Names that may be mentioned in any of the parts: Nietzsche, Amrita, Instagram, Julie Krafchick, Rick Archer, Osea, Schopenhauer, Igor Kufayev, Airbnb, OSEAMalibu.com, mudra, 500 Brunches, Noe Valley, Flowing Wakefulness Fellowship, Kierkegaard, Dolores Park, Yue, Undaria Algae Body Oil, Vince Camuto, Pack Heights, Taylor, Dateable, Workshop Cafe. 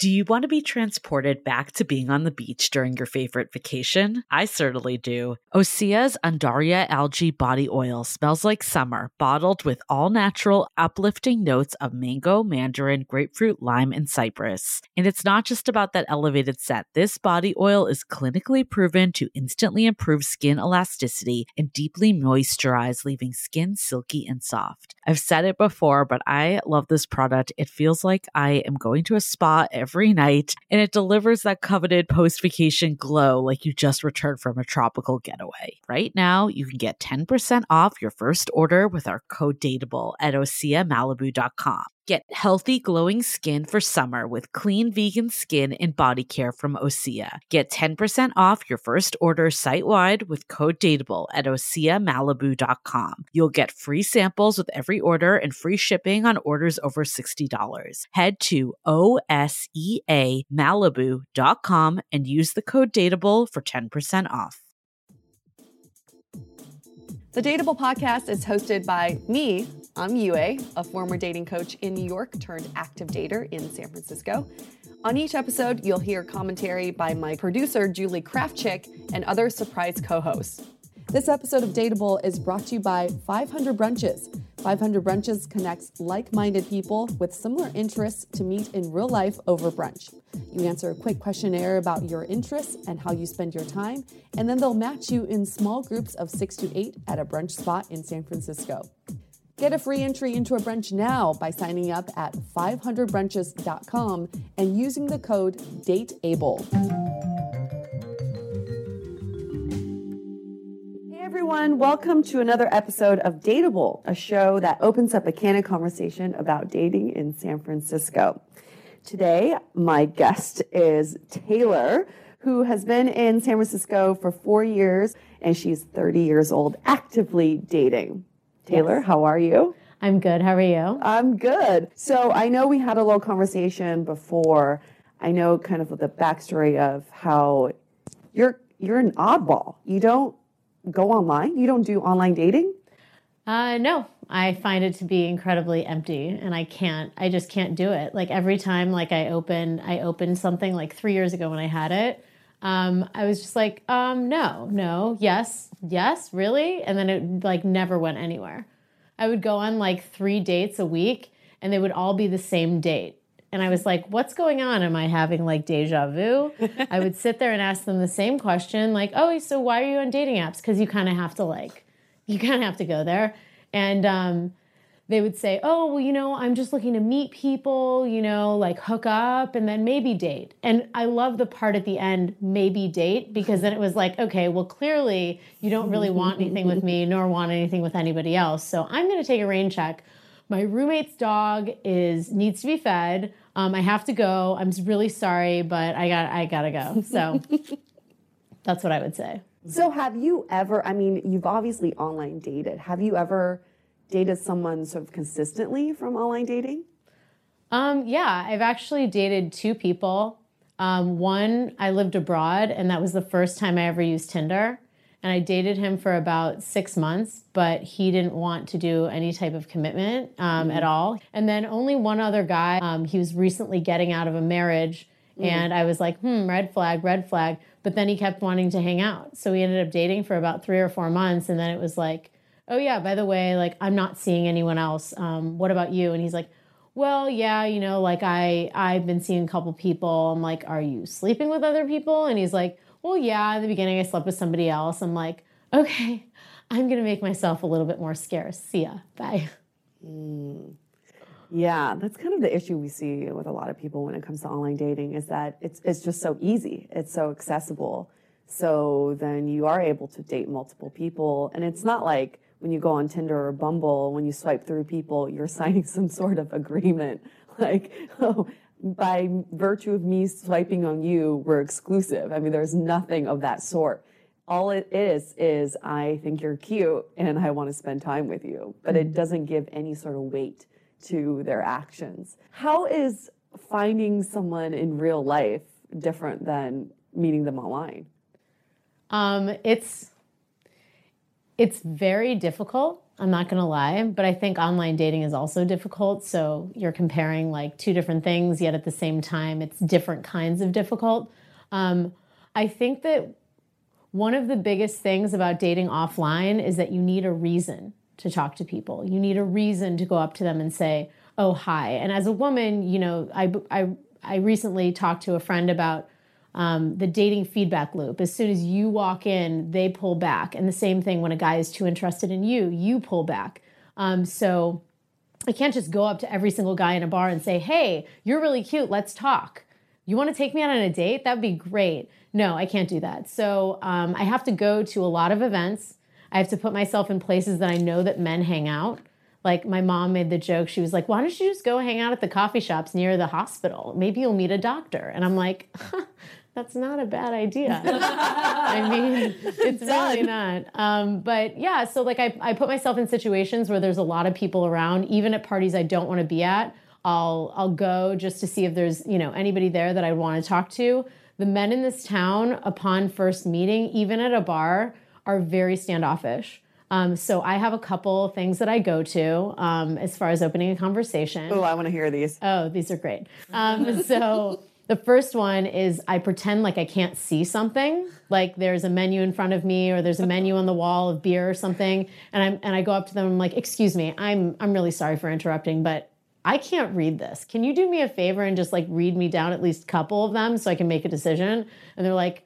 Do you want to be transported back to being on the beach during your favorite vacation? I certainly do. Osea's Undaria Algae Body Oil smells like summer, bottled with all-natural, uplifting notes of mango, mandarin, grapefruit, lime, and cypress. And it's not just about that elevated scent. This body oil is clinically proven to instantly improve skin elasticity and deeply moisturize, leaving skin silky and soft. I've said it before, but I love this product. It feels like I am going to a spa every night, and it delivers that coveted post-vacation glow like you just returned from a tropical getaway. Right now, you can get 10% off your first order with our code Dateable at OSEAMalibu.com. Get healthy, glowing skin for summer with clean vegan skin and body care from Osea. Get 10% off your first order site-wide with code Dateable at OSEAMalibu.com. You'll get free samples with every order and free shipping on orders over $60. Head to OSEAMalibu.com and use the code Dateable for 10% off. The Dateable podcast is hosted by me. I'm Yue, a former dating coach in New York turned active dater in San Francisco. On each episode, you'll hear commentary by my producer, Julie Krafchick, and other surprise co-hosts. This episode of Dateable is brought to you by 500 Brunches. 500 Brunches connects like-minded people with similar interests to meet in real life over brunch. You answer a quick questionnaire about your interests and how you spend your time, and then they'll match you in small groups of 6 to 8 at a brunch spot in San Francisco. Get a free entry into a brunch now by signing up at 500brunches.com and using the code DATEABLE. Everyone, welcome to another episode of Dateable, a show that opens up a candid conversation about dating in San Francisco. Today, my guest is Taylor, who has been in San Francisco for 4 years, and she's 30 years old, actively dating. Taylor, yes. How are you? I'm good. How are you? I'm good. So I know we had a little conversation before. I know kind of the backstory of how you're an oddball. You don't go online? You don't do online dating? No, I find it to be incredibly empty, and I just can't do it. Like every time, like I opened something like 3 years ago when I had it, I was just like, no, yes, really? And then it like never went anywhere. I would go on like 3 dates a week and they would all be the same date. And I was like, what's going on? Am I having like deja vu? I would sit there and ask them the same question, like, oh, so why are you on dating apps? Because you kind of have to go there. And they would say, oh, well, I'm just looking to meet people, like hook up and then maybe date. And I love the part at the end, maybe date, because then it was like, okay, well, clearly you don't really want anything with me nor want anything with anybody else. So I'm going to take a rain check. My roommate's dog needs to be fed. I have to go. I'm really sorry, but I gotta go. So that's what I would say. So have you ever, you've obviously online dated. Have you ever dated someone sort of consistently from online dating? Yeah, I've actually dated 2 people. One, I lived abroad, and that was the first time I ever used Tinder. And I dated him for about 6 months, but he didn't want to do any type of commitment at all. And then only one other guy, he was recently getting out of a marriage. Mm-hmm. And I was like, red flag. But then he kept wanting to hang out. So we ended up dating for about 3 or 4 months. And then it was like, oh, yeah, by the way, like, I'm not seeing anyone else. What about you? And he's like, well, yeah, like I've been seeing a couple people. I'm like, are you sleeping with other people? And he's like, well, yeah, in the beginning I slept with somebody else. I'm like, okay, I'm going to make myself a little bit more scarce. See ya. Bye. Yeah, that's kind of the issue we see with a lot of people when it comes to online dating is that it's just so easy. It's so accessible. So then you are able to date multiple people. And it's not like when you go on Tinder or Bumble, when you swipe through people, you're signing some sort of agreement. Like, oh, by virtue of me swiping on you, we're exclusive. There's nothing of that sort. All it is I think you're cute and I want to spend time with you. But it doesn't give any sort of weight to their actions. How is finding someone in real life different than meeting them online? It's very difficult. I'm not going to lie, but I think online dating is also difficult. So you're comparing like two different things, yet at the same time, it's different kinds of difficult. I think that one of the biggest things about dating offline is that you need a reason to talk to people. You need a reason to go up to them and say, oh, hi. And as a woman, you know, I recently talked to a friend about the dating feedback loop. As soon as you walk in, they pull back. And the same thing when a guy is too interested in you, you pull back. So I can't just go up to every single guy in a bar and say, hey, you're really cute. Let's talk. You want to take me out on a date? That'd be great. No, I can't do that. So I have to go to a lot of events. I have to put myself in places that I know that men hang out. Like my mom made the joke. She was like, why don't you just go hang out at the coffee shops near the hospital? Maybe you'll meet a doctor. And I'm like, huh, that's not a bad idea. I mean, it's really not. But yeah, so like I put myself in situations where there's a lot of people around, even at parties I don't want to be at. I'll go just to see if there's, you know, anybody there that I want to talk to. The men in this town, upon first meeting, even at a bar, are very standoffish. So I have a couple things that I go to as far as opening a conversation. Oh, I want to hear these. Oh, these are great. So the first one is I pretend like I can't see something. Like there's a menu in front of me or there's a menu on the wall of beer or something. And I go up to them and I'm like, excuse me, I'm really sorry for interrupting, but I can't read this. Can you do me a favor and just like read me down at least a couple of them so I can make a decision? And they're like,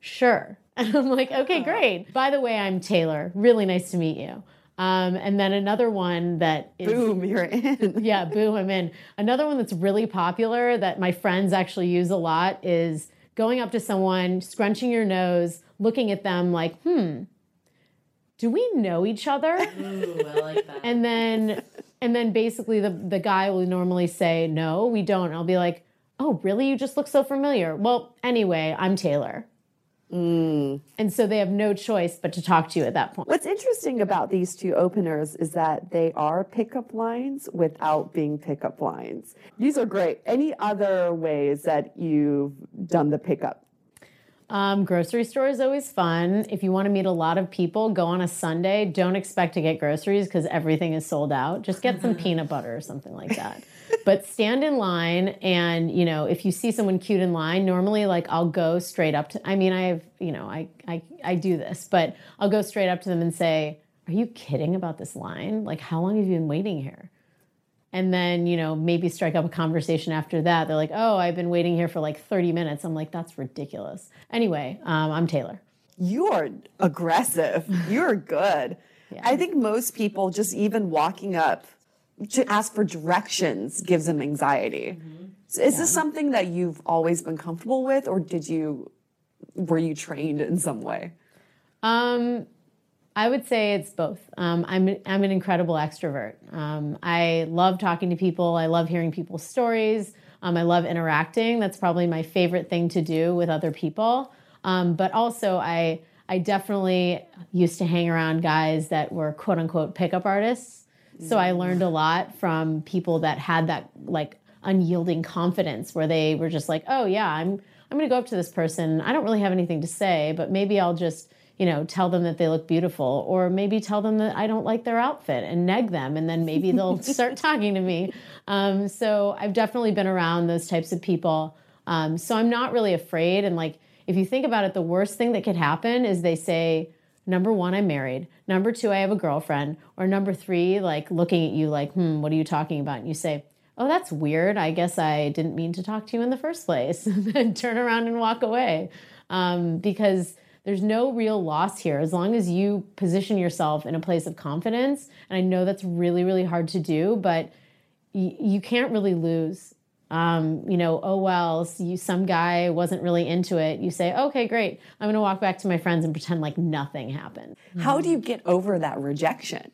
sure. And I'm like, okay, great. By the way, I'm Taylor. Really nice to meet you. And then another one that is... Boom, you're in. Yeah, boom, I'm in. Another one that's really popular that my friends actually use a lot is going up to someone, scrunching your nose, looking at them like, do we know each other? Ooh, I like that. And then basically the guy will normally say, no, we don't. And I'll be like, oh, really? You just look so familiar. Well, anyway, I'm Taylor. Mm. And so they have no choice but to talk to you at that point. What's interesting about these two openers is that they are pickup lines without being pickup lines. These are great. Any other ways that you've done the pickup? Grocery store is always fun. If you want to meet a lot of people, go on a Sunday. Don't expect to get groceries because everything is sold out. Just get some peanut butter or something like that. But stand in line and, you know, if you see someone cute in line, normally like I'll go straight up to, I mean, I have, you know, I do this, but I'll go straight up to them and say, are you kidding about this line? Like, how long have you been waiting here? And then, you know, maybe strike up a conversation after that. They're like, oh, I've been waiting here for like 30 minutes. I'm like, that's ridiculous. Anyway, I'm Taylor. You are aggressive. You're good. Yeah. I think most people just even walking up to ask for directions gives them anxiety. Mm-hmm. So is this something that you've always been comfortable with, or were you trained in some way? I would say it's both. I'm an incredible extrovert. I love talking to people. I love hearing people's stories. I love interacting. That's probably my favorite thing to do with other people. But also I definitely used to hang around guys that were quote unquote pickup artists. So I learned a lot from people that had that like unyielding confidence where they were just like, oh yeah, I'm going to go up to this person. I don't really have anything to say, but maybe I'll just, you know, tell them that they look beautiful or maybe tell them that I don't like their outfit and neg them. And then maybe they'll start talking to me. So I've definitely been around those types of people. So I'm not really afraid. And like, if you think about it, the worst thing that could happen is they say, number one, I'm married. Number two, I have a girlfriend. Or number three, like looking at you like, what are you talking about? And you say, oh, that's weird. I guess I didn't mean to talk to you in the first place. And turn around and walk away. Because there's no real loss here. As long as you position yourself in a place of confidence, and I know that's really, really hard to do, but you can't really lose. You know, oh, well, so some guy wasn't really into it. You say, okay, great. I'm going to walk back to my friends and pretend like nothing happened. How do you get over that rejection?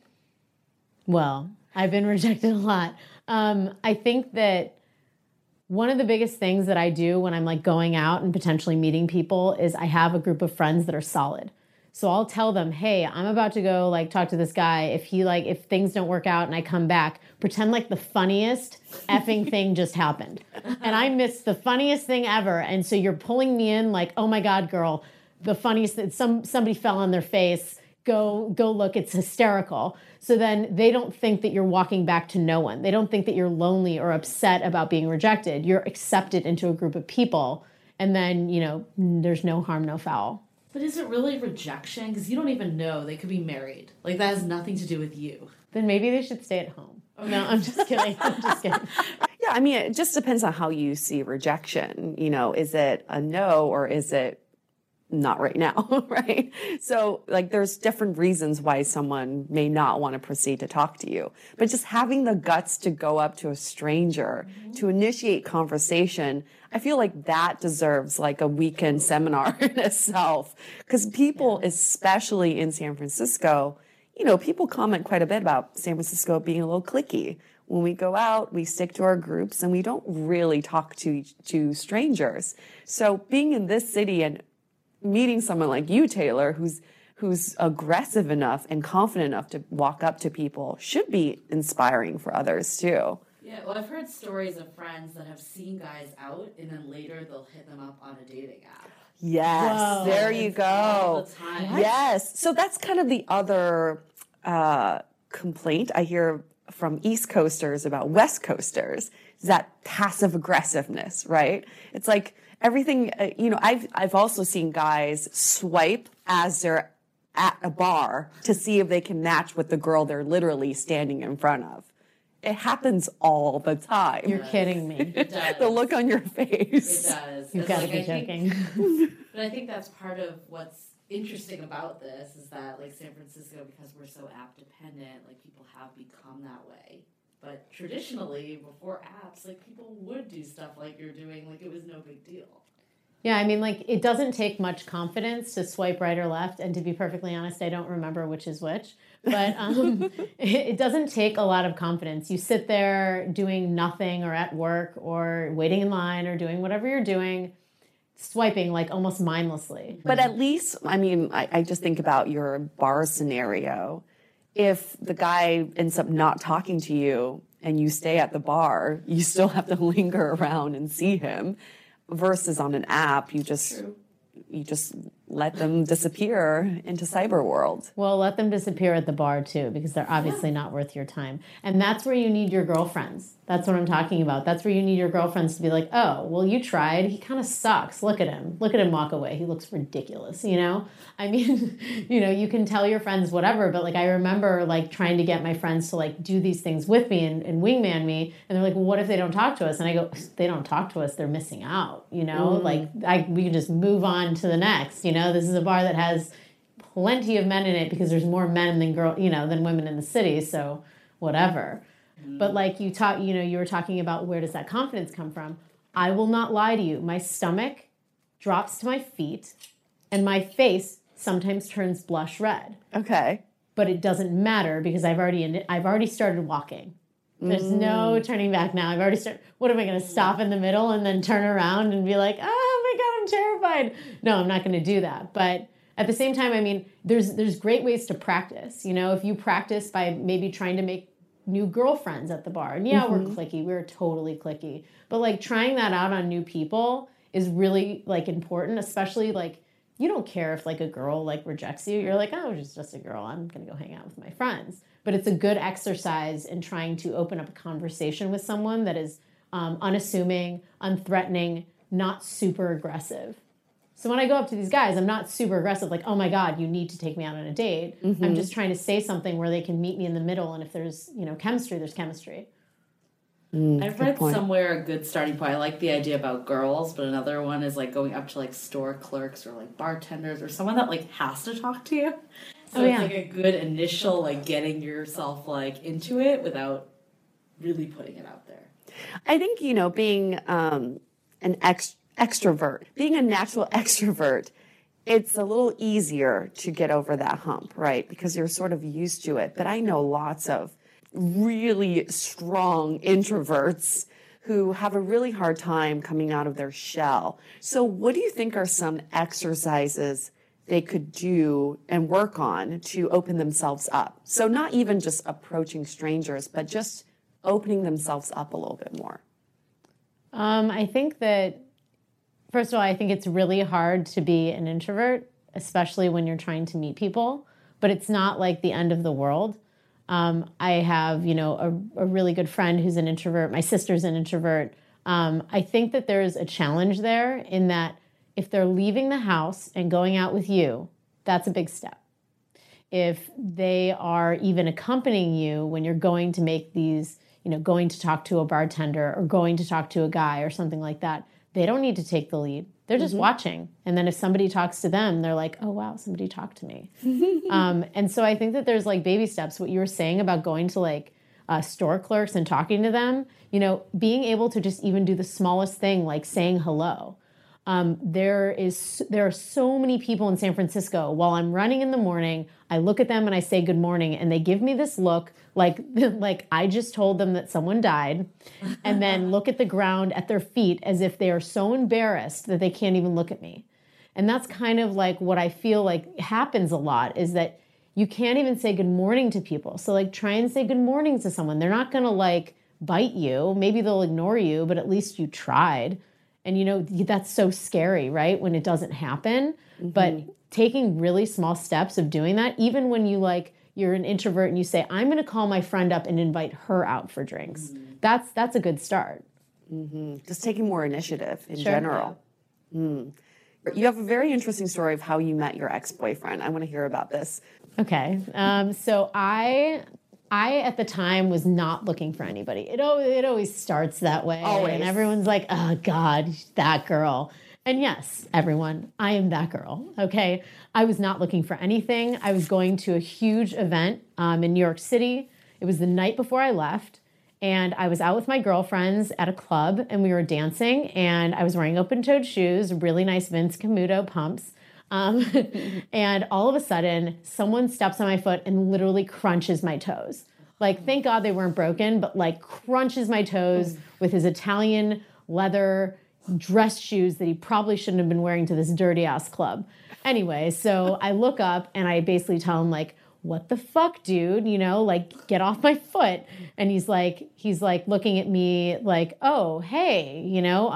Well, I've been rejected a lot. I think that one of the biggest things that I do when I'm like going out and potentially meeting people is I have a group of friends that are solid. So I'll tell them, hey, I'm about to go like talk to this guy. If things don't work out and I come back, pretend like the funniest effing thing just happened. And I missed the funniest thing ever. And so you're pulling me in like, oh my God, girl, the funniest thing, somebody fell on their face. go look, it's hysterical. So then they don't think that you're walking back to no one. They don't think that you're lonely or upset about being rejected. You're accepted into a group of people. And then, you know, there's no harm, no foul. But is it really rejection? Because you don't even know. They could be married. Like, that has nothing to do with you. Then maybe they should stay at home. Okay. No, I'm just kidding. I'm just kidding. Yeah, I mean, it just depends on how you see rejection. You know, is it a no or is it not right now, right? So, like, there's different reasons why someone may not want to proceed to talk to you. But just having the guts to go up to a stranger, mm-hmm. to initiate conversation, I feel like that deserves, like, a weekend seminar in itself. Because people, especially in San Francisco, you know, people comment quite a bit about San Francisco being a little cliquey. When we go out, we stick to our groups and we don't really talk to strangers. So being in this city and meeting someone like you, Taylor, who's aggressive enough and confident enough to walk up to people should be inspiring for others too. Yeah, well, I've heard stories of friends that have seen guys out and then later they'll hit them up on a dating app. Yes, whoa, there you go. All the time. Yes, so that's kind of the other complaint I hear from East Coasters about West Coasters, is that passive aggressiveness, right? It's like, everything, you know, I've also seen guys swipe as they're at a bar to see if they can match with the girl they're literally standing in front of. It happens all the time. You're kidding me. It does. The look on your face. It does. You've got to be joking. But I think that's part of what's interesting about this is that, like, San Francisco, because we're so app-dependent, like, people have become that way. But traditionally, before apps, like, people would do stuff like you're doing, like it was no big deal. Yeah, I mean, like, it doesn't take much confidence to swipe right or left. And to be perfectly honest, I don't remember which is which. But it doesn't take a lot of confidence. You sit there doing nothing or at work or waiting in line or doing whatever you're doing, swiping like almost mindlessly. But at least, I mean, I just think about your bar scenario. If the guy ends up not talking to you and you stay at the bar, you still have to linger around and see him. Versus on an app, you just let them disappear into cyber world. Well, let them disappear at the bar too, because they're obviously not worth your time. And that's where you need your girlfriends. That's what I'm talking about. That's where you need your girlfriends to be like, oh, well, you tried. He kind of sucks. Look at him. Look at him walk away. He looks ridiculous, you know? I mean, you know, you can tell your friends whatever, but, like, I remember, like, trying to get my friends to, like, do these things with me and wingman me. And they're like, well, what if they don't talk to us? And I go, they don't talk to us. They're missing out, you know? Mm. Like, we can just move on to the next, you know? This is a bar that has plenty of men in it because there's more men than girl, you know, than women in the city. So whatever. Mm-hmm. But, like, you were talking about where does that confidence come from? I will not lie to you. My stomach drops to my feet and my face sometimes turns blush red. Okay. But it doesn't matter because I've already started walking. There's no turning back now. I've already started. What am I going to stop in the middle and then turn around and be like, oh my God, I'm terrified? No, I'm not going to do that. But at the same time, I mean, there's great ways to practice. You know, if you practice by maybe trying to make new girlfriends at the bar. And yeah, we're cliquey. We're totally cliquey. But, like, trying that out on new people is really, like, important, especially, like, you don't care if, like, a girl, like, rejects you. You're like, oh, she's just a girl. I'm going to go hang out with my friends. But it's a good exercise in trying to open up a conversation with someone that is unassuming, unthreatening, not super aggressive. So when I go up to these guys, I'm not super aggressive, like, oh my God, you need to take me out on a date. Mm-hmm. I'm just trying to say something where they can meet me in the middle. And if there's, you know, chemistry, there's chemistry. I've read somewhere a good starting point. I like the idea about girls, but another one is, like, going up to, like, store clerks or, like, bartenders or someone that, like, has to talk to you. So it's like a good initial, like, getting yourself, like, into it without really putting it out there. I think, you know, being an extrovert, being a natural extrovert, it's a little easier to get over that hump, right? Because you're sort of used to it. But I know lots of really strong introverts who have a really hard time coming out of their shell. So what do you think are some exercises they could do and work on to open themselves up? So not even just approaching strangers, but just opening themselves up a little bit more. I think that, first of all, I think it's really hard to be an introvert, especially when you're trying to meet people. but it's not like the end of the world. I have, you know, a really good friend who's an introvert. My sister's an introvert. I think that there is a challenge there in that if they're leaving the house and going out with you, that's a big step. If they are even accompanying you when you're going to make these, you know, going to talk to a bartender or going to talk to a guy or something like that, they don't need to take the lead. They're just watching. And then if somebody talks to them, they're like, oh, wow, somebody talked to me. And so I think that there's like baby steps. What you were saying about going to like store clerks and talking to them, you know, being able to just even do the smallest thing, like saying hello. There are so many people in San Francisco. While I'm running in the morning, I look at them and I say good morning, and they give me this look like I just told them that someone died, and then look at the ground at their feet as if they are so embarrassed that they can't even look at me. And that's kind of like what I feel like happens a lot, is that you can't even say good morning to people. So like try and say good morning to someone. They're not going to like bite you. Maybe they'll ignore you, but at least you tried. And, you know, that's so scary, right, when it doesn't happen. Mm-hmm. But taking really small steps of doing that, even when you like, you're an introvert and you say, I'm going to call my friend up and invite her out for drinks. Mm-hmm. That's a good start. Mm-hmm. Just taking more initiative in general. Mm. You have a very interesting story of how you met your ex-boyfriend. I want to hear about this. Okay. So I, at the time, was not looking for anybody. It always starts that way. Always. And everyone's like, oh, God, that girl. And yes, everyone, I am that girl, okay? I was not looking for anything. I was going to a huge event in New York City. It was the night before I left, and I was out with my girlfriends at a club, and we were dancing, and I was wearing open-toed shoes, really nice Vince Camuto pumps. And all of a sudden, someone steps on my foot and literally crunches my toes. Like, thank God they weren't broken, but like crunches my toes with his Italian leather dress shoes that he probably shouldn't have been wearing to this dirty ass club. Anyway, so I look up and I basically tell him like, what the fuck, dude? You know, like, get off my foot. And he's like looking at me like, oh, hey, you know,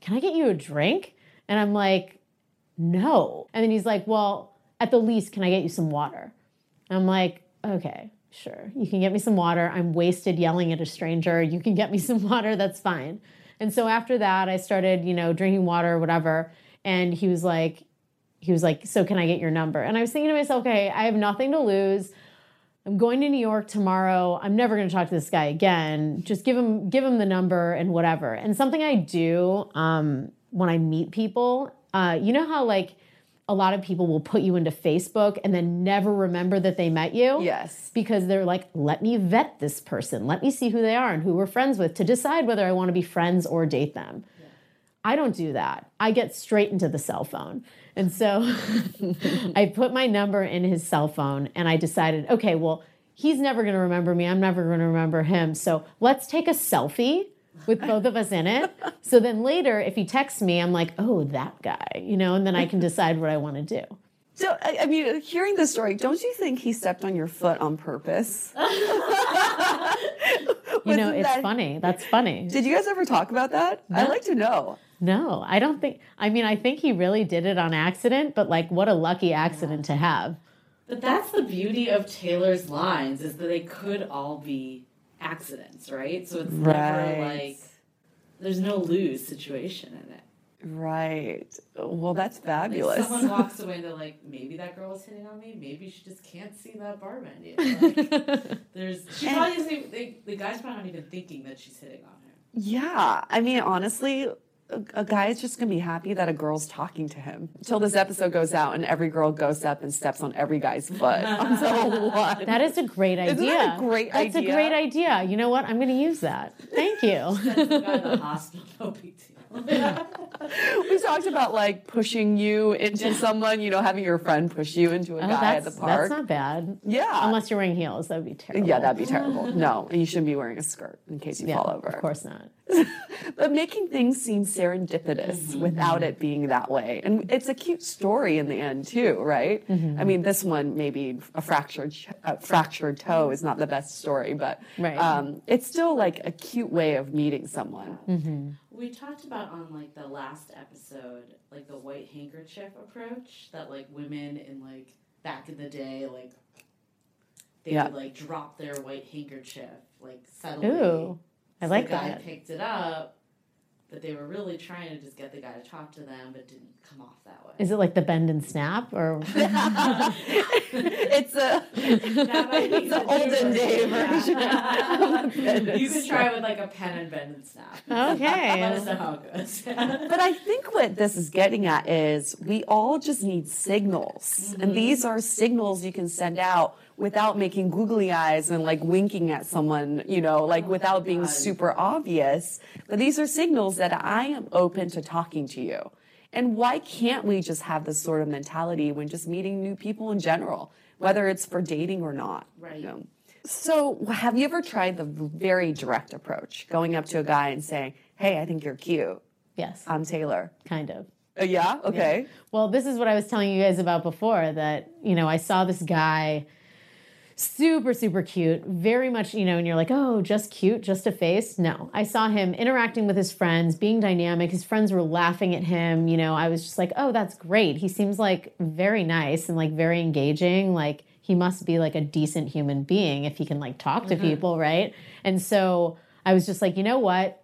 can I get you a drink? And I'm like, no. And then he's like, well, at the least, can I get you some water? And I'm like, okay, sure. You can get me some water. I'm wasted yelling at a stranger. You can get me some water. That's fine. And so after that, I started, you know, drinking water or whatever. And he was like, so can I get your number? And I was thinking to myself, okay, I have nothing to lose. I'm going to New York tomorrow. I'm never going to talk to this guy again. Just give him the number and whatever. And something I do when I meet people, you know how like a lot of people will put you into Facebook and then never remember that they met you? Yes. Because they're like, let me vet this person. Let me see who they are and who we're friends with to decide whether I want to be friends or date them. Yeah. I don't do that. I get straight into the cell phone. And so I put my number in his cell phone and I decided, okay, well, he's never going to remember me. I'm never going to remember him. So let's take a selfie with both of us in it. So then later, if he texts me, I'm like, oh, that guy, you know, and then I can decide what I want to do. So, I mean, hearing this story, don't you think he stepped on your foot on purpose? You know, funny. That's funny. Did you guys ever talk about that? No. I'd like to know. No, I don't think. I mean, I think he really did it on accident, but like, what a lucky accident to have. But that's the beauty of Taylor's lines, is that they could all be accidents, right? So it's never like there's no lose situation in it. Right. Well, that's fabulous. Like someone walks away and they're like, maybe that girl was hitting on me. Maybe she just can't see that bar menu. Like, the guy's probably not even thinking that she's hitting on her. Yeah. I mean, honestly, a guy is just going to be happy that a girl's talking to him. Till this episode goes out and every girl goes up and steps on every guy's foot. That is a great idea. Isn't that a great idea? That's a great idea. You know what? I'm going to use that. Thank you. We talked about like pushing you into someone, you know, having your friend push you into a guy at the park. That's not bad. Yeah. Unless you're wearing heels. That would be terrible. Yeah, that'd be terrible. No. And you shouldn't be wearing a skirt in case you fall over. Of course not. But making things seem serendipitous without it being that way. And it's a cute story in the end too, right? Mm-hmm. I mean, this one, maybe a fractured toe is not the best story, but it's still like a cute way of meeting someone. Mm-hmm. We talked about on like the last episode, like the white handkerchief approach that like women in like back in the day, like they would like drop their white handkerchief, like subtly. Ooh, I like that. The guy picked it up, but they were really trying to just get the guy to talk to them, but it didn't come off that way. Is it like the bend and snap, or it's a the olden day version? You can try with like a pen and bend and snap. Okay, let us know how it goes. But I think what this is getting at is we all just need signals, and these are signals you can send out without making googly eyes and like winking at someone, you know, like without being super obvious. But these are signals that I am open to talking to you. And why can't we just have this sort of mentality when just meeting new people in general, whether it's for dating or not? Right. You know? So have you ever tried the very direct approach, going up to a guy and saying, hey, I think you're cute. Yes. I'm Taylor. Kind of. Yeah? Okay. Yeah. Well, this is what I was telling you guys about before, that, you know, I saw this guy, super, super cute, very much, you know, and you're like, oh, just cute, just a face. No, I saw him interacting with his friends, being dynamic. His friends were laughing at him. You know, I was just like, oh, that's great. He seems like very nice and like very engaging. Like he must be like a decent human being if he can like talk to people. Right. And so I was just like, you know what?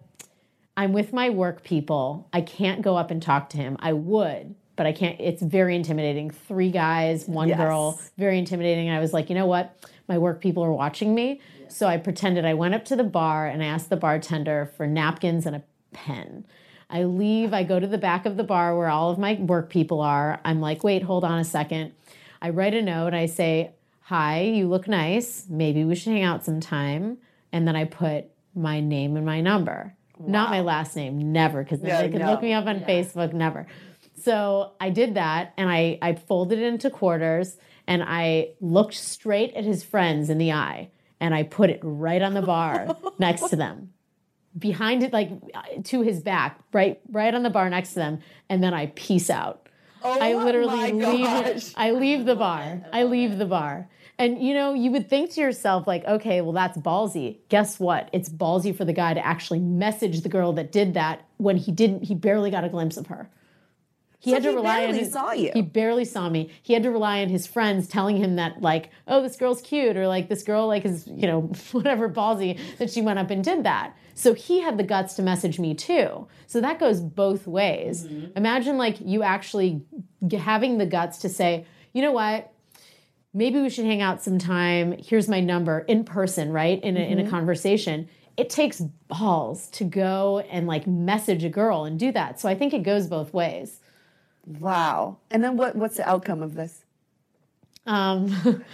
I'm with my work people. I can't go up and talk to him. I would, but I can't, it's very intimidating. 3 guys, 1 girl, very intimidating. I was like, you know what? My work people are watching me. Yeah. So I pretended I went up to the bar and I asked the bartender for napkins and a pen. I leave, I go to the back of the bar where all of my work people are. I'm like, wait, hold on a second. I write a note. I say, hi, you look nice. Maybe we should hang out sometime. And then I put my name and my number. Wow. Not my last name, never, because then they could look me up on Facebook, never. So I did that, and I folded it into quarters, and I looked straight at his friends in the eye, and I put it right on the bar next to them. Behind it, like, to his back, right on the bar next to them, and then I peace out. Oh, I literally leave the bar. I leave the bar. And, you know, you would think to yourself, like, okay, well, that's ballsy. Guess what? It's ballsy for the guy to actually message the girl that did that when he didn't. He barely got a glimpse of her. He had to rely on his, saw you. He barely saw me. He had to rely on his friends telling him that, like, oh, this girl's cute, or like this girl, like, is, you know, whatever, ballsy, that she went up and did that. So he had the guts to message me too. So that goes both ways. Mm-hmm. Imagine like you actually having the guts to say, you know what, maybe we should hang out sometime. Here's my number in person, right? In a conversation. It takes balls to go and like message a girl and do that. So I think it goes both ways. Wow. And then what's the outcome of this? Well, he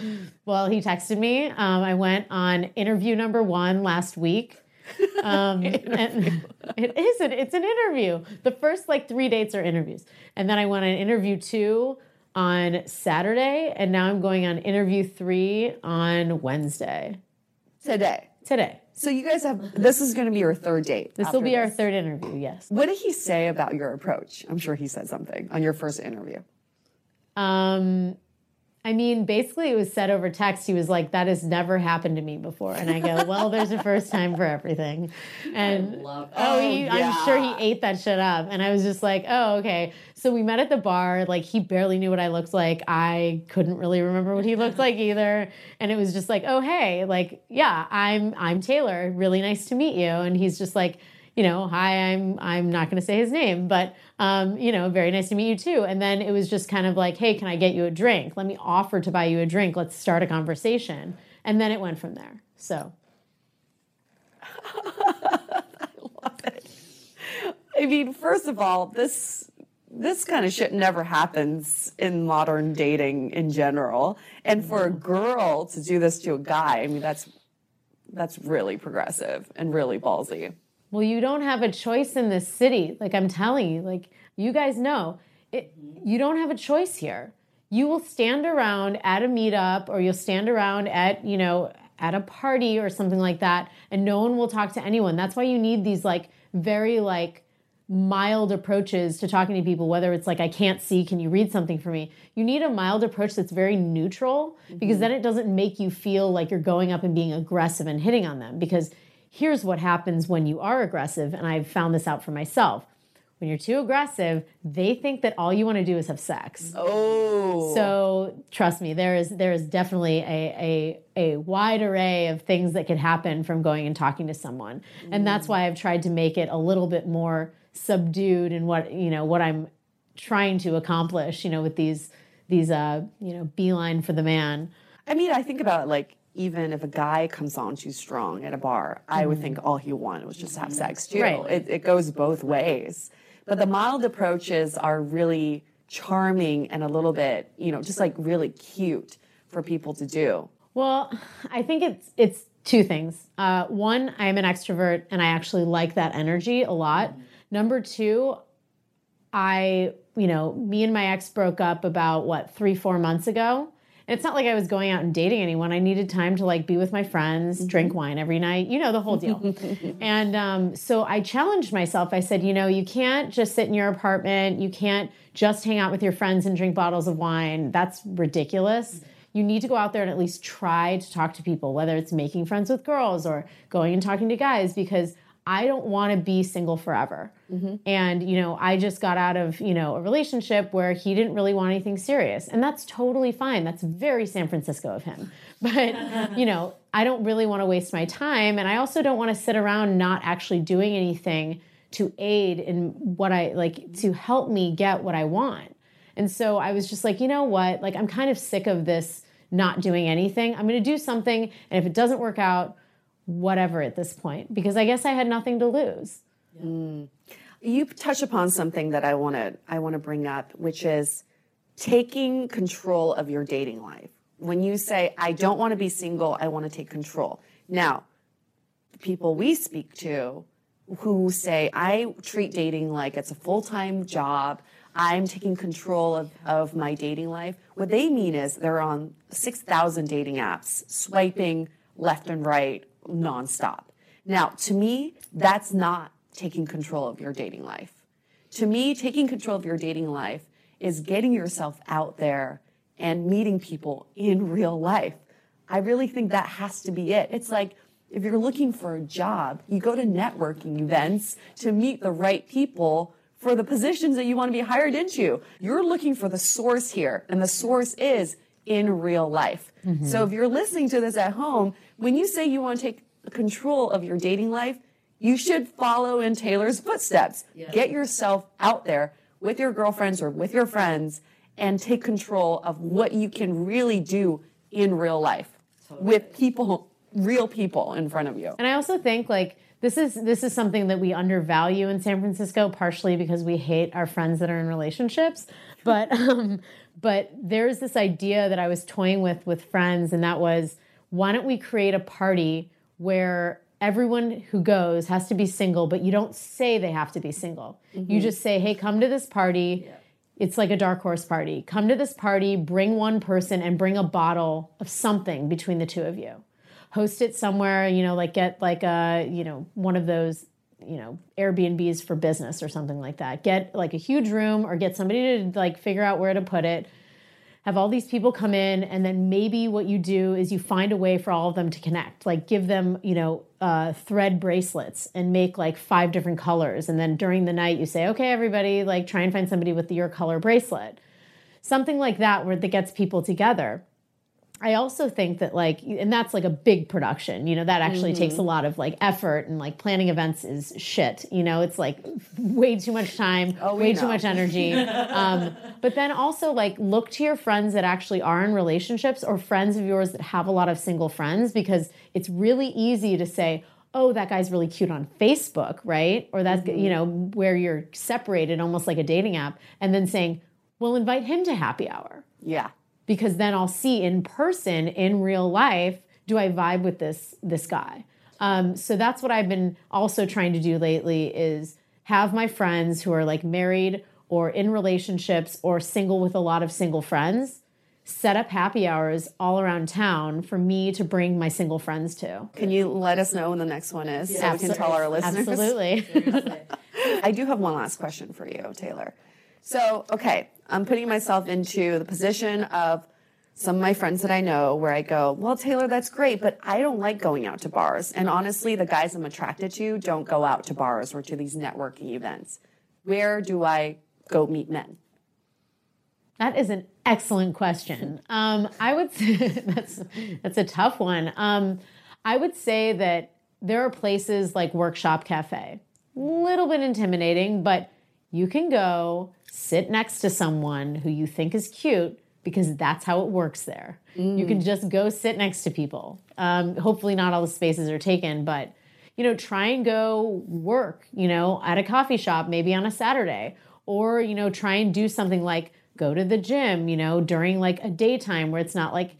texted me. I went on interview number 1 last week. And it's an interview. The first like 3 dates are interviews. And then I went on interview 2 on Saturday. And now I'm going on interview 3 on Wednesday. Today. So you guys this is going to be your 3rd date. This will be our 3rd interview, yes. What did he say about your approach? I'm sure he said something on your first interview. I mean, basically it was said over text. He was like, that has never happened to me before. And I go, well, there's a first time for everything. And I love it. I'm sure he ate that shit up. And I was just like, oh, okay. So we met at the bar. Like, he barely knew what I looked like. I couldn't really remember what he looked like either. And it was just like, oh, hey, like, yeah, I'm Taylor. Really nice to meet you. And he's just like, you know, hi, I'm not going to say his name, but, you know, very nice to meet you too. And then it was just kind of like, hey, can I get you a drink? Let me offer to buy you a drink. Let's start a conversation. And then it went from there. So. I love it. I mean, first of all, this kind of shit never happens in modern dating in general. And for a girl to do this to a guy, I mean, that's really progressive and really ballsy. Well, you don't have a choice in this city. Like, I'm telling you, like, you guys know, you don't have a choice here. You will stand around at a meetup, or you'll stand around at, you know, at a party or something like that, and no one will talk to anyone. That's why you need these, like, very, like, mild approaches to talking to people, whether it's like, I can't see, can you read something for me? You need a mild approach that's very neutral, because then it doesn't make you feel like you're going up and being aggressive and hitting on them, because here's what happens when you are aggressive, and I've found this out for myself. When you're too aggressive, they think that all you want to do is have sex. Oh. So trust me, there is definitely a wide array of things that could happen from going and talking to someone. And that's why I've tried to make it a little bit more subdued in what I'm trying to accomplish, with these beeline for the man. I mean, I think about even if a guy comes on too strong at a bar, I would think all he wanted was just to have sex too. Right. It goes both ways. But the mild approaches are really charming and a little bit, just really cute for people to do. Well, I think it's two things. One, I'm an extrovert and I actually like that energy a lot. Number two, me and my ex broke up about 3-4 months ago. And it's not like I was going out and dating anyone. I needed time to be with my friends, drink wine every night, the whole deal. And so I challenged myself. I said, you can't just sit in your apartment. You can't just hang out with your friends and drink bottles of wine. That's ridiculous. You need to go out there and at least try to talk to people, whether it's making friends with girls or going and talking to guys, because I don't want to be single forever. Mm-hmm. And, I just got out of, a relationship where he didn't really want anything serious. And that's totally fine. That's very San Francisco of him. But, I don't really want to waste my time. And I also don't want to sit around not actually doing anything to aid in what I to help me get what I want. And so I was just you know what? I'm kind of sick of this not doing anything. I'm going to do something. And if it doesn't work out, whatever at this point, because I guess I had nothing to lose. Yeah. You touch upon something that I want to bring up, which is taking control of your dating life. When you say, I don't want to be single, I want to take control. Now, the people we speak to who say, I treat dating like it's a full-time job, I'm taking control of my dating life. What they mean is they're on 6,000 dating apps, swiping left and right, nonstop. Now, to me, that's not taking control of your dating life. To me, taking control of your dating life is getting yourself out there and meeting people in real life. I really think that has to be it. It's if you're looking for a job, you go to networking events to meet the right people for the positions that you want to be hired into. You're looking for the source here, and the source is in real life. Mm-hmm. So if you're listening to this at home, when you say you want to take control of your dating life, you should follow in Taylor's footsteps. Yes. Get yourself out there with your girlfriends or with your friends and take control of what you can really do in real life with people, real people in front of you. And I also think this is something that we undervalue in San Francisco, partially because we hate our friends that are in relationships. But there's this idea that I was toying with friends, and that was, why don't we create a party where everyone who goes has to be single, but you don't say they have to be single. Mm-hmm. You just say, hey, come to this party. Yeah. It's like a dark horse party. Come to this party, bring one person, and bring a bottle of something between the two of you. Host it somewhere, get one of those, Airbnbs for business or something like that. Get a huge room or get somebody to figure out where to put it. Have all these people come in, and then maybe what you do is you find a way for all of them to connect. Give them, thread bracelets and make 5 different colors. And then during the night you say, okay, everybody, try and find somebody with your color bracelet. Something like that that gets people together. I also think that and that's a big production, that actually mm-hmm. takes a lot of effort, and planning events is shit. It's way too much time, too much energy. But then also look to your friends that actually are in relationships or friends of yours that have a lot of single friends, because it's really easy to say, oh, that guy's really cute on Facebook, right? Or that's, mm-hmm. Where you're separated almost like a dating app, and then saying, we'll invite him to happy hour. Yeah. Because then I'll see in person, in real life, do I vibe with this guy? So that's what I've been also trying to do lately, is have my friends who are married or in relationships or single with a lot of single friends set up happy hours all around town for me to bring my single friends to. Can you let us know when the next one is, so we can tell our listeners? Absolutely. I do have one last question for you, Taylor. So, okay, I'm putting myself into the position of some of my friends that I know where I go, well, Taylor, that's great, but I don't like going out to bars. And honestly, the guys I'm attracted to don't go out to bars or to these networking events. where do I go meet men? That is an excellent question. I would say that's a tough one. I would say that there are places like Workshop Cafe, a little bit intimidating, but you can go sit next to someone who you think is cute because that's how it works there. Mm. You can just go sit next to people. Hopefully not all the spaces are taken, but try and go work, at a coffee shop, maybe on a Saturday, or, try and do something like go to the gym, during like a daytime where it's not like,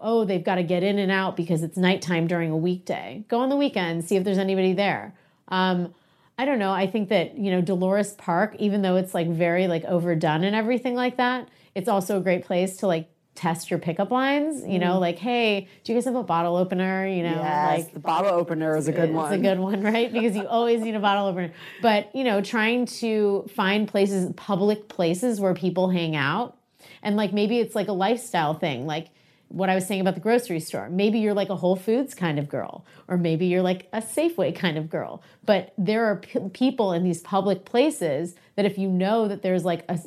oh, they've got to get in and out because it's nighttime during a weekday. Go on the weekend, see if there's anybody there. I don't know. I think that, Dolores Park, even though it's like very like overdone and everything like that, it's also a great place to like test your pickup lines, like, hey, do you guys have a bottle opener? Yes, like the bottle opener is a good one. It's a good one, right? Because you always need a bottle opener. But, trying to find places, public places where people hang out, and like, maybe it's like a lifestyle thing. Like what I was saying about the grocery store, maybe you're like a Whole Foods kind of girl, or maybe you're like a Safeway kind of girl, but there are people in these public places that if you know that there's like a,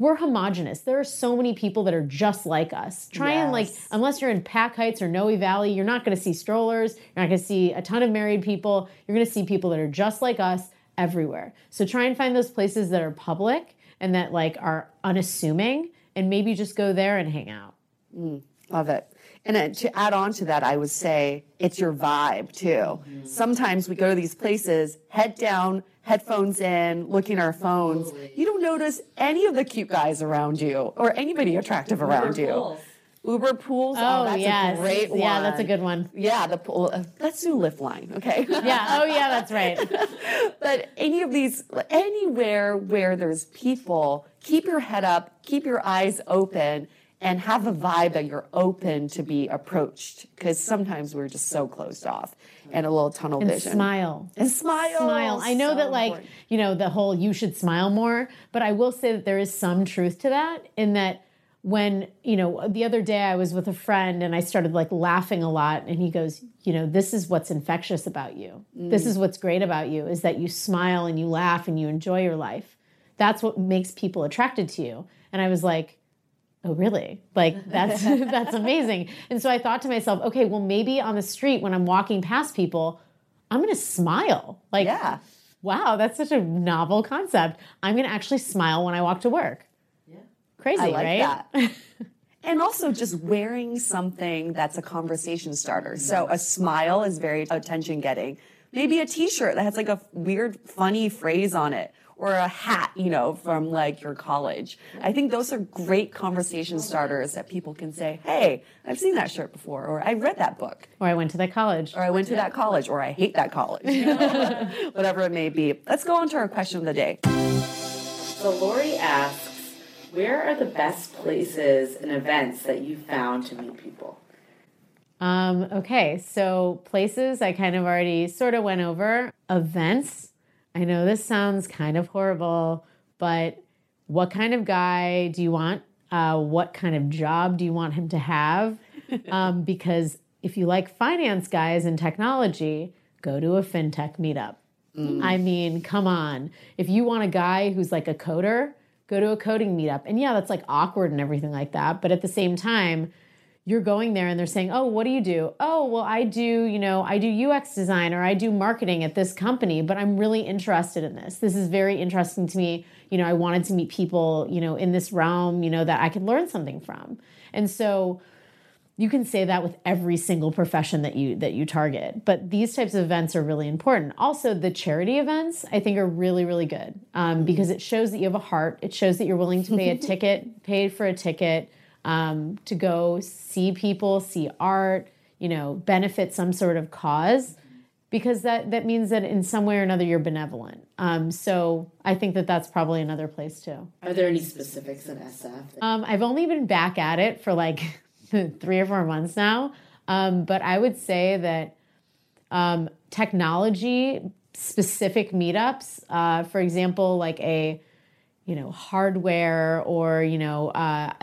we're homogenous. There are so many people that are just like us. And like, unless you're in Pack Heights or Noe Valley, you're not going to see strollers. You're not going to see a ton of married people. You're going to see people that are just like us everywhere. So try and find those places that are public and that like are unassuming, and maybe just go there and hang out. Mm. Love it. And to add on to that, I would say it's your vibe too. Mm-hmm. Sometimes we go to these places, head down, headphones in, looking at our phones. You don't notice any of the cute guys around you or anybody attractive around you. Uber pools. Oh, that's a great one. Yeah, that's a good one. Yeah, the pool. That's new lift line. Okay. Yeah. Oh, yeah, that's right. But any of these, anywhere where there's people, keep your head up, keep your eyes open, and have a vibe that you're open to be approached, because sometimes we're just so closed off and a little tunnel vision. And smile. I know that like, the whole you should smile more, but I will say that there is some truth to that, in that when, the other day I was with a friend and I started like laughing a lot, and he goes, this is what's infectious about you. Mm. This is what's great about you, is that you smile and you laugh and you enjoy your life. That's what makes people attracted to you. And I was like, oh, really? Like, that's amazing. And so I thought to myself, okay, well, maybe on the street when I'm walking past people, I'm going to smile. Like, wow, that's such a novel concept. I'm going to actually smile when I walk to work. Yeah. Crazy, right? That. And also just wearing something that's a conversation starter. So a smile is very attention-getting. Maybe a T-shirt that has like a weird, funny phrase on it, or a hat, from like your college. I think those are great conversation starters that people can say, hey, I've seen that shirt before, or I read that book. Or I went to that college. Or I went to that college, or I hate that college. Whatever it may be. Let's go on to our question of the day. So Lori asks, where are the best places and events that you found to meet people? Okay, so places I kind of already sort of went over. Events. I know this sounds kind of horrible, but what kind of guy do you want? What kind of job do you want him to have? Because if you like finance guys and technology, go to a fintech meetup. Mm. I mean, come on. If you want a guy who's like a coder, go to a coding meetup. And yeah, that's like awkward and everything like that. But at the same time, you're going there and they're saying, oh, what do you do? Oh, well, I do, I do UX design, or I do marketing at this company, but I'm really interested in this. This is very interesting to me. I wanted to meet people, in this realm, that I could learn something from. And so you can say that with every single profession that you target. But these types of events are really important. Also, the charity events, I think, are really, really good, because it shows that you have a heart. It shows that you're willing to pay for a ticket. To go see people, see art, benefit some sort of cause, because that means that in some way or another you're benevolent. So I think that that's probably another place too. Are there any specifics in SF? I've only been back at it for like 3 or 4 months now. But I would say that technology specific meetups, for example, like a hardware, or,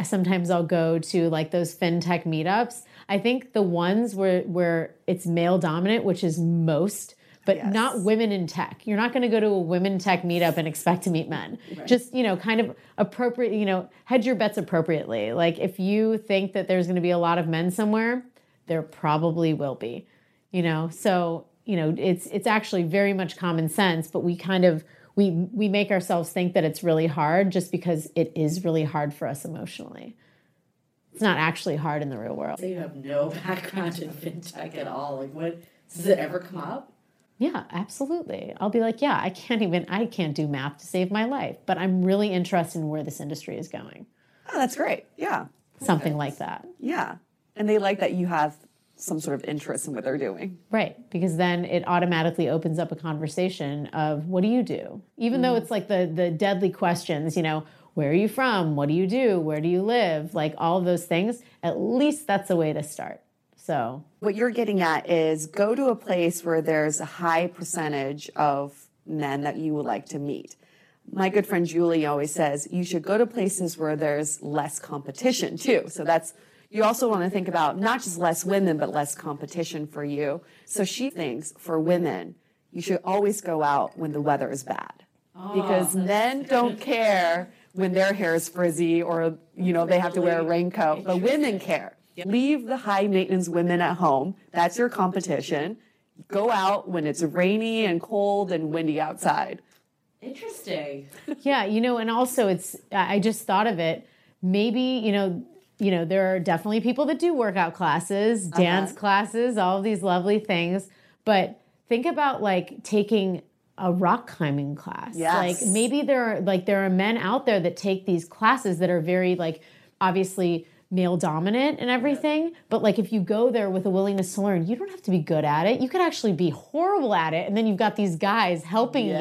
sometimes I'll go to like those fintech meetups. I think the ones where it's male dominant, which is most, but yes. not women in tech. You're not going to go to a women tech meetup and expect to meet men. Right. Just, you know, kind of appropriate, you know, hedge your bets appropriately. Like if you think that there's going to be a lot of men somewhere, there probably will be, you know? So, you know, it's actually very much common sense, but we kind of, we make ourselves think that it's really hard just because it is really hard for us emotionally. It's not actually hard in the real world. So you have no background in fintech at all. Like what, does it ever come up? Yeah, absolutely. I'll be like, yeah, I can't do math to save my life, but I'm really interested in where this industry is going. Oh, that's great. Yeah. Something okay. like that. Yeah. And they like that you have some sort of interest in what they're doing. Right. Because then it automatically opens up a conversation of what do you do? Even though it's like the deadly questions, you know, where are you from? What do you do? Where do you live? Like all of those things, at least that's a way to start. So what you're getting at is go to a place where there's a high percentage of men that you would like to meet. My good friend Julie always says you should go to places where there's less competition too. So that's, you also want to think about not just less women, but less competition for you. So she thinks for women, you should always go out when the weather is bad because men don't care when their hair is frizzy or, you know, they have to wear a raincoat, but women care. Leave the high maintenance women at home. That's your competition. Go out when it's rainy and cold and windy outside. Interesting. Yeah. You know, and also it's, I just thought of it. Maybe, you know, there are definitely people that do workout classes, dance classes, all these lovely things. But think about like taking a rock climbing class. Yes. Like maybe there are men out there that take these classes that are very like obviously male dominant and everything. But like if you go there with a willingness to learn, you don't have to be good at it. You could actually be horrible at it. And then you've got these guys helping you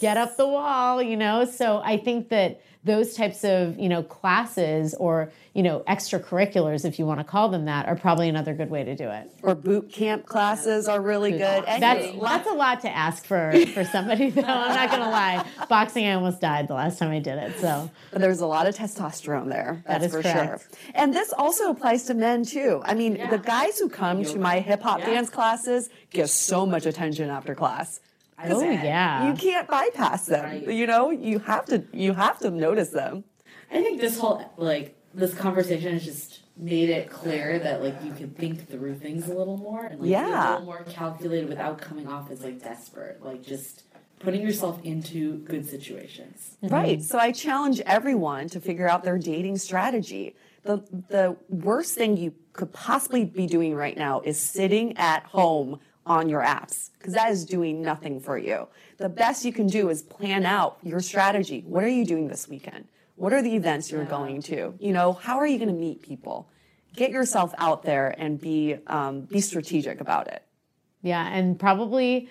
get up the wall, you know? So I think that those types of, you know, classes or, you know, extracurriculars, if you want to call them that, are probably another good way to do it. Or boot camp classes are really good. That's a lot to ask for somebody, though. I'm not going to lie. Boxing, I almost died the last time I did it. So there's a lot of testosterone there. That's for correct. Sure. And this also applies to men, too. I mean, the guys who come to my hip-hop dance classes get so much attention after class. Oh, yeah. You can't bypass them. Right. You know, you have to notice them. I think this whole, like, this conversation has just made it clear that, like, you can think through things a little more and, like, be a little more calculated without coming off as, like, desperate. Like, just putting yourself into good situations. Mm-hmm. Right. So I challenge everyone to figure out their dating strategy. The worst thing you could possibly be doing right now is sitting at home on your apps, because that is doing nothing for you. The best you can do is plan out your strategy. What are you doing this weekend? What are the events you're going to? You know, how are you going to meet people? Get yourself out there and be strategic about it. Yeah, and probably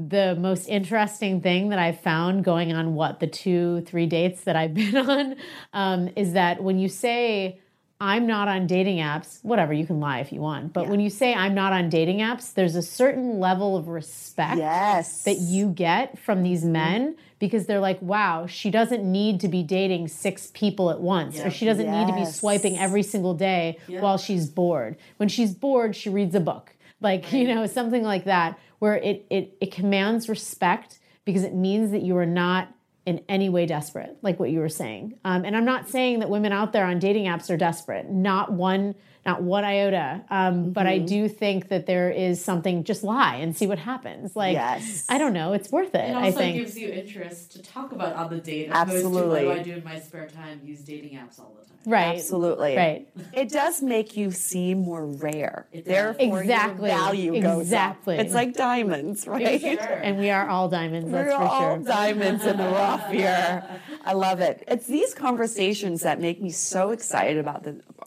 the most interesting thing that I've found going on, the 2-3 dates that I've been on, is that when you say, I'm not on dating apps, whatever, you can lie if you want. But when you say I'm not on dating apps, there's a certain level of respect that you get from these men because they're like, wow, she doesn't need to be dating 6 people at once or she doesn't need to be swiping every single day while she's bored. When she's bored, she reads a book. Like, you know, something like that where it commands respect because it means that you are not in any way desperate, like what you were saying. And I'm not saying that women out there on dating apps are desperate, not one iota. But I do think that there is something, just lie and see what happens. Like, I don't know, it's worth it. It also gives you interest to talk about on the date. Absolutely. What do I do in my spare time? Use dating apps all the time. Right. Absolutely. Right. It does make you seem more rare. Therefore, your value goes up. It's like diamonds, right? Sure. And we are all diamonds, that's for sure. We're all diamonds in the rough here. I love it. It's these conversations that make me so excited about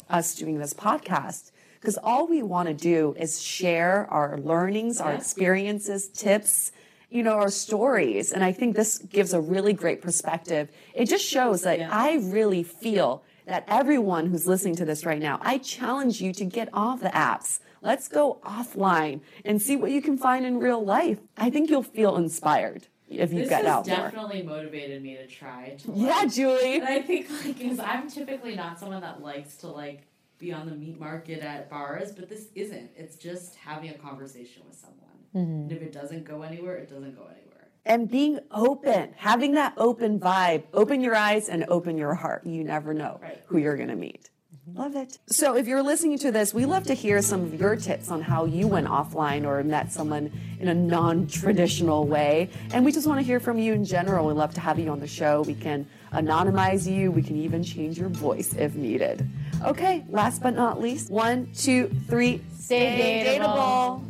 us doing this podcast, because all we want to do is share our learnings, our experiences, tips, you know, our stories. And I think this gives a really great perspective. It just shows that I really feel that everyone who's listening to this right now, I challenge you to get off the apps. Let's go offline and see what you can find in real life. I think you'll feel inspired. If you got out more. This has definitely motivated me to try to Julie. And I think, like, because I'm typically not someone that likes to, like, be on the meat market at bars, but this isn't. It's just having a conversation with someone. Mm-hmm. And if it doesn't go anywhere, it doesn't go anywhere. And being open, having that open vibe, open your eyes and open your heart. You never know who you're going to meet. Love it. So if you're listening to this, we love to hear some of your tips on how you went offline or met someone in a non-traditional way. And we just want to hear from you in general. We love to have you on the show. We can anonymize you. We can even change your voice if needed. Okay, last but not least, 1, 2, 3, stay dateable.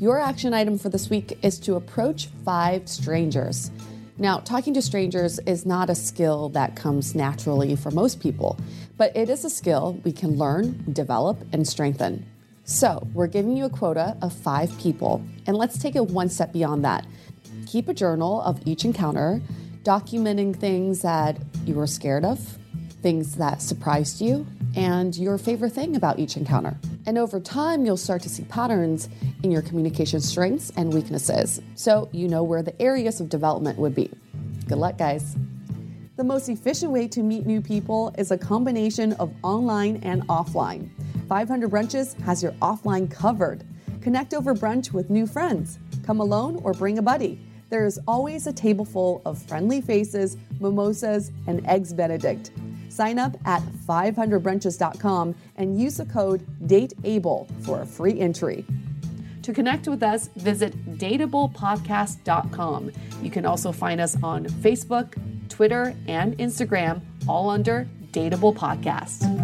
Your action item for this week is to approach 5 strangers. Now, talking to strangers is not a skill that comes naturally for most people, but it is a skill we can learn, develop, and strengthen. So we're giving you a quota of 5 people, and let's take it one step beyond that. Keep a journal of each encounter, documenting things that you were scared of, things that surprised you, and your favorite thing about each encounter. And over time, you'll start to see patterns in your communication strengths and weaknesses, so you know where the areas of development would be. Good luck, guys. The most efficient way to meet new people is a combination of online and offline. 500 Brunches has your offline covered. Connect over brunch with new friends. Come alone or bring a buddy. There is always a table full of friendly faces, mimosas, and eggs Benedict. Sign up at 500brunches.com and use the code DATEABLE for a free entry. To connect with us, visit dateablepodcast.com. You can also find us on Facebook, Twitter, and Instagram, all under Dateable Podcast.